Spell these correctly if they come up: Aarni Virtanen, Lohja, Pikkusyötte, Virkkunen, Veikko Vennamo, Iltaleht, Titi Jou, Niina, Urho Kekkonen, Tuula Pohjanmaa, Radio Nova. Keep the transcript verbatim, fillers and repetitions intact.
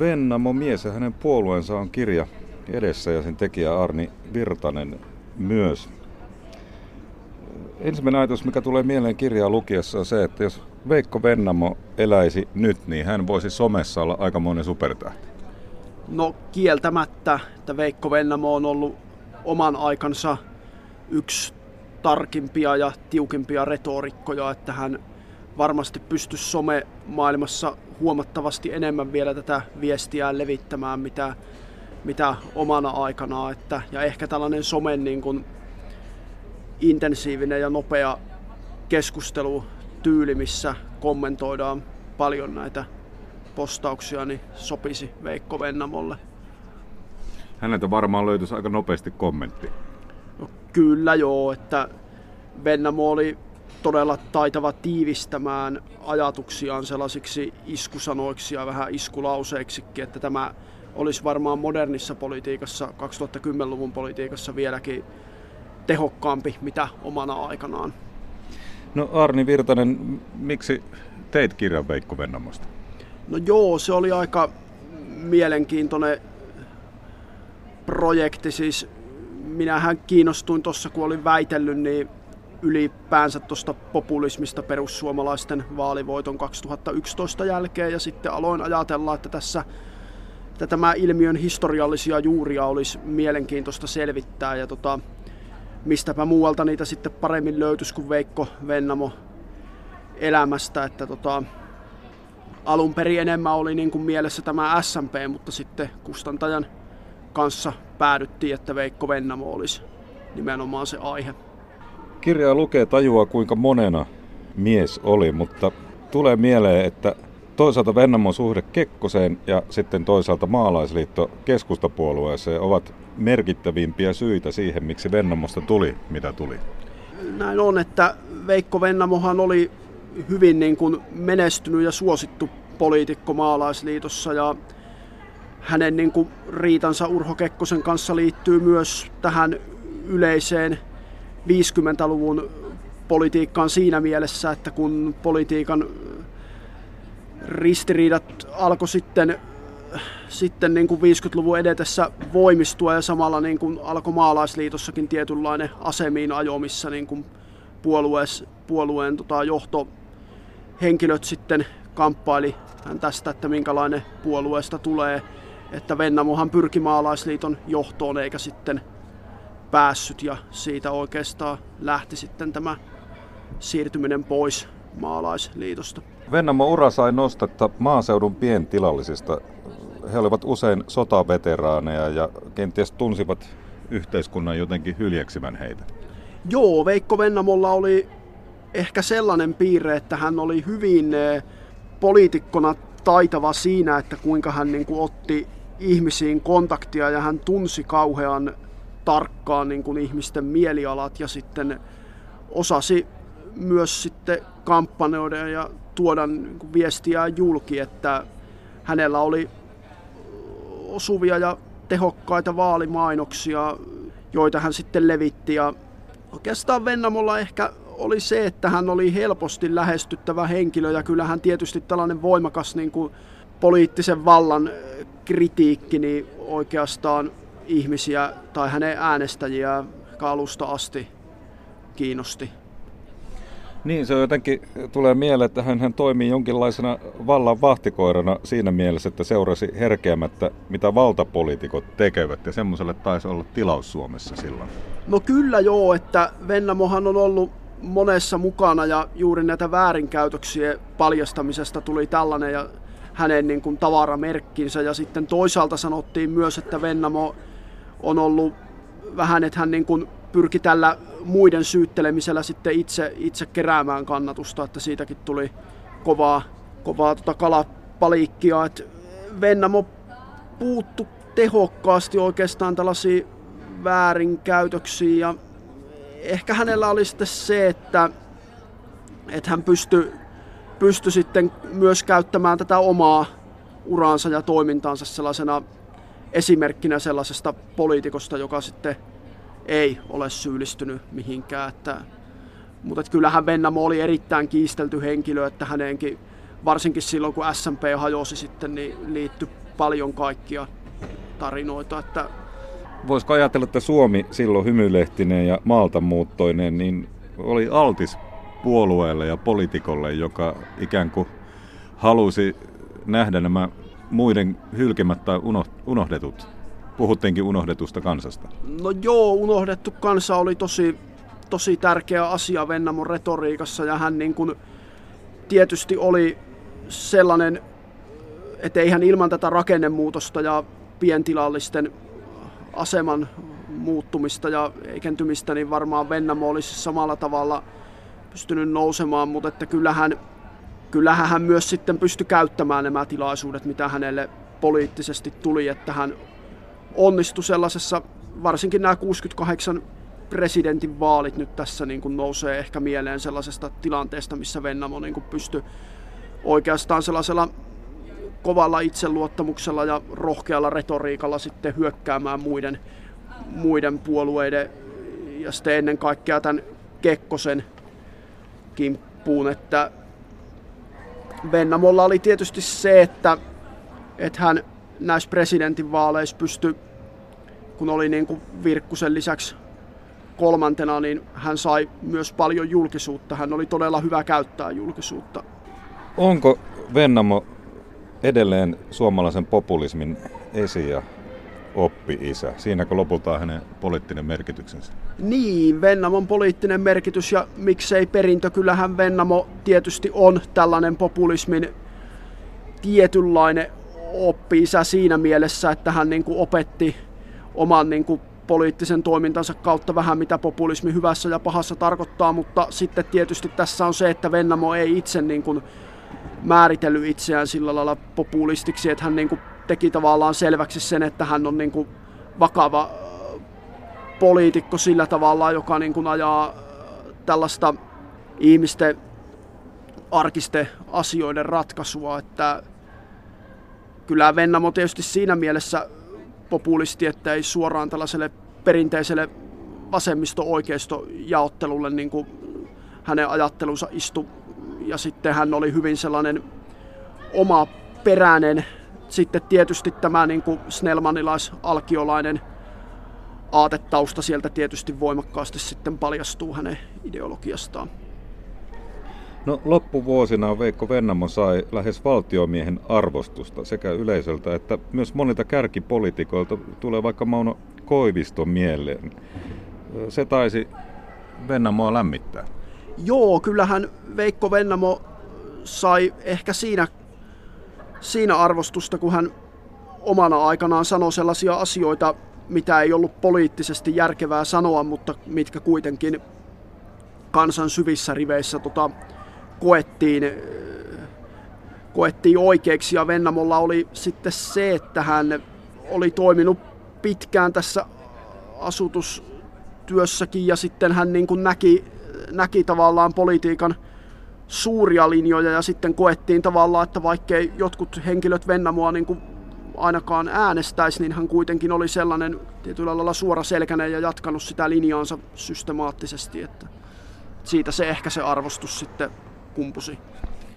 Vennamo mies ja hänen puolueensa on kirja edessä ja sen tekijä Aarni Virtanen myös. Ensimmäinen ajatus, mikä tulee mieleen kirjaa lukiessa, on se, että jos Veikko Vennamo eläisi nyt, niin hän voisi somessa olla aikamoinen supertähti. No kieltämättä, että Veikko Vennamo on ollut oman aikansa yksi tarkimpia ja tiukimpia retorikkoja, että hän varmasti pystyisi somemaailmassa huomattavasti enemmän vielä tätä viestiä levittämään, mitä, mitä omana aikana. Että, ja ehkä tällainen somen niin kuin intensiivinen ja nopea keskustelutyyli, missä kommentoidaan paljon näitä postauksia, niin sopisi Veikko Vennamolle. Häneltä varmaan löytyisi aika nopeasti kommentti. No, kyllä joo, että Vennamo oli todella taitava tiivistämään ajatuksiaan sellaisiksi iskusanoiksi ja vähän iskulauseeksikin, että tämä olisi varmaan modernissa politiikassa, kaksituhattakymmenluvun politiikassa vieläkin tehokkaampi, mitä omana aikanaan. No Aarni Virtanen, miksi teit kirjan Veikko Vennamosta? No joo, se oli aika mielenkiintoinen projekti. Siis minähän kiinnostuin tuossa, kun olin väitellyt, niin ylipäänsä tuosta populismista perussuomalaisten vaalivoiton kaksituhattayksitoista jälkeen, ja sitten aloin ajatella, että tässä että tämä ilmiön historiallisia juuria olisi mielenkiintoista selvittää, ja tota, mistäpä muualta niitä sitten paremmin löytyisi kuin Veikko Vennamo elämästä, että tota, alun perin enemmän oli niin kuin mielessä tämä S M P, mutta sitten kustantajan kanssa päädyttiin, että Veikko Vennamo olisi nimenomaan se aihe. Kirjaa lukee tajua, kuinka monena mies oli, mutta tulee mieleen, että toisaalta Vennamon suhde Kekkoseen ja sitten toisaalta maalaisliitto keskustapuolueeseen ovat merkittävimpiä syitä siihen, miksi Vennamosta tuli, mitä tuli. Näin on, että Veikko Vennamohan oli hyvin niin kuin menestynyt ja suosittu poliitikko maalaisliitossa, ja hänen niin kuin riitansa Urho Kekkosen kanssa liittyy myös tähän yleiseen viisikymmentäluvun politiikkaan siinä mielessä, että kun politiikan ristiriidat alkoi sitten, sitten niin kuin viisikymmentäluvun edetessä voimistua, ja samalla niin kuin alkoi maalaisliitossakin tietynlainen asemiin ajo, missä niin kuin puoluees, puolueen tota, johtohenkilöt sitten kamppaili hän tästä, että minkälainen puolueesta tulee, että Vennamohan pyrki maalaisliiton johtoon eikä sitten päässyt, ja siitä oikeastaan lähti sitten tämä siirtyminen pois maalaisliitosta. Vennamon ura sai nostetta maaseudun pientilallisista. He olivat usein sotaveteraaneja ja kenties tunsivat yhteiskunnan jotenkin hyljeksimän heitä. Joo, Veikko Vennamolla oli ehkä sellainen piirre, että hän oli hyvin poliitikkona taitava siinä, että kuinka hän niin kuin otti ihmisiin kontaktia, ja hän tunsi kauhean tarkkaan niin kuin ihmisten mielialat, ja sitten osasi myös sitten kampanjoida ja tuoda niin kuin viestiä julki, että hänellä oli osuvia ja tehokkaita vaalimainoksia, joita hän sitten levitti, ja oikeastaan Vennamolla ehkä oli se, että hän oli helposti lähestyttävä henkilö, ja kyllähän tietysti tällainen voimakas niin kuin poliittisen vallan kritiikki niin oikeastaan ihmisiä tai hänen äänestäjiä alusta asti kiinnosti. Niin, se jotenkin tulee mieleen, että hän toimii jonkinlaisena vallan vahtikoirana siinä mielessä, että seurasi herkeämättä, mitä valtapoliitikot tekevät, ja semmoiselle taisi olla tilaus Suomessa silloin. No kyllä joo, että Vennamohan on ollut monessa mukana, ja juuri näitä väärinkäytöksiä paljastamisesta tuli tällainen ja hänen niin kuin tavaramerkkinsä, ja sitten toisaalta sanottiin myös, että Vennamo on ollut vähän, että hän niin kuin pyrki tällä muiden syyttelemisellä sitten itse, itse keräämään kannatusta, että siitäkin tuli kovaa, kovaa tota kalapaliikkia. Et Vennamo puuttu tehokkaasti oikeastaan tällaisiin väärinkäytöksiin, ja ehkä hänellä oli sitten se, että, että hän pystyi pystyi sitten myös käyttämään tätä omaa uraansa ja toimintaansa sellaisena esimerkkinä sellaisesta poliitikosta, joka sitten ei ole syyllistynyt mihinkään. Että, mutta että kyllähän Vennamo oli erittäin kiistelty henkilö, että hänenkin, varsinkin silloin kun S M P hajosi sitten, niin liittyi paljon kaikkia tarinoita. Että... Voisiko ajatella, että Suomi silloin hymylehtinen ja maaltamuuttoinen niin oli altis puolueelle ja poliitikolle, joka ikään kuin halusi nähdä nämä muiden hylkemät tai unohdetut? Puhuttiinkin unohdetusta kansasta. No joo, unohdettu kansa oli tosi, tosi tärkeä asia Vennamon retoriikassa, ja hän niin kuin tietysti oli sellainen, että ei hän ilman tätä rakennemuutosta ja pientilallisten aseman muuttumista ja heikentymistä, niin varmaan Vennamo olisi samalla tavalla pystynyt nousemaan, mutta että kyllähän, kyllähän hän myös sitten pystyi käyttämään nämä tilaisuudet, mitä hänelle poliittisesti tuli, että hän onnistui sellaisessa, varsinkin nämä kuusikymmentäkahdeksan presidentinvaalit nyt tässä niin kuin nousee ehkä mieleen sellaisesta tilanteesta, missä Vennamo niin kuin pystyi oikeastaan sellaisella kovalla itseluottamuksella ja rohkealla retoriikalla sitten hyökkäämään muiden, muiden puolueiden ja sitten ennen kaikkea tämän Kekkosen kimppuun, että Vennamolla oli tietysti se, että, että hän näissä presidentinvaaleissa pystyi, kun oli niin kuin Virkkusen lisäksi kolmantena, niin hän sai myös paljon julkisuutta. Hän oli todella hyvä käyttää julkisuutta. Onko Vennamo edelleen suomalaisen populismin esi- ja oppi-isä? Siinäkö lopulta hänen poliittinen merkityksensä? Niin, Vennamon poliittinen merkitys ja miksei perintö. Kyllähän Vennamo tietysti on tällainen populismin tietynlainen oppi-isä siinä mielessä, että hän niin kuin opetti oman niin kuin poliittisen toimintansa kautta vähän, mitä populismi hyvässä ja pahassa tarkoittaa, mutta sitten tietysti tässä on se, että Vennamo ei itse niin kuin määritellyt itseään sillä lailla populistiksi, että hän niin kuin teki tavallaan selväksi sen, että hän on niin kuin vakava poliitikko sillä tavalla, joka niin kuin ajaa tällaista ihmisten arkisten asioiden ratkaisua, että kyllä Vennamo tietysti siinä mielessä populisti, että ei suoraan tällaiselle perinteiselle vasemmisto-oikeisto-jaottelulle niin kuin hänen ajattelunsa istu. Ja sitten hän oli hyvin sellainen omaperäinen. Sitten tietysti tämä niin kuin snellmanilais-alkiolainen aatetausta sieltä tietysti voimakkaasti sitten paljastuu hänen ideologiastaan. No, loppuvuosina Veikko Vennamo sai lähes valtiomiehen arvostusta sekä yleisöltä että myös monilta kärkipoliitikoilta. Tulee vaikka Mauno Koivisto mieleen. Se taisi Vennamoa lämmittää. Joo, kyllähän Veikko Vennamo sai ehkä siinä, siinä arvostusta, kun hän omana aikanaan sanoi sellaisia asioita, mitä ei ollut poliittisesti järkevää sanoa, mutta mitkä kuitenkin kansan syvissä riveissä tota, koettiin, koettiin oikeiksi. Ja Vennamolla oli sitten se, että hän oli toiminut pitkään tässä asutustyössäkin ja sitten hän niin kuin näki, näki tavallaan politiikan suuria linjoja ja sitten koettiin tavallaan, että vaikkei jotkut henkilöt Vennamoa niin kuin ainakaan äänestäisi, niin hän kuitenkin oli sellainen tietyllä lailla suoraselkäinen ja jatkanut sitä linjaansa systemaattisesti, että siitä se ehkä se arvostus sitten kumpusi.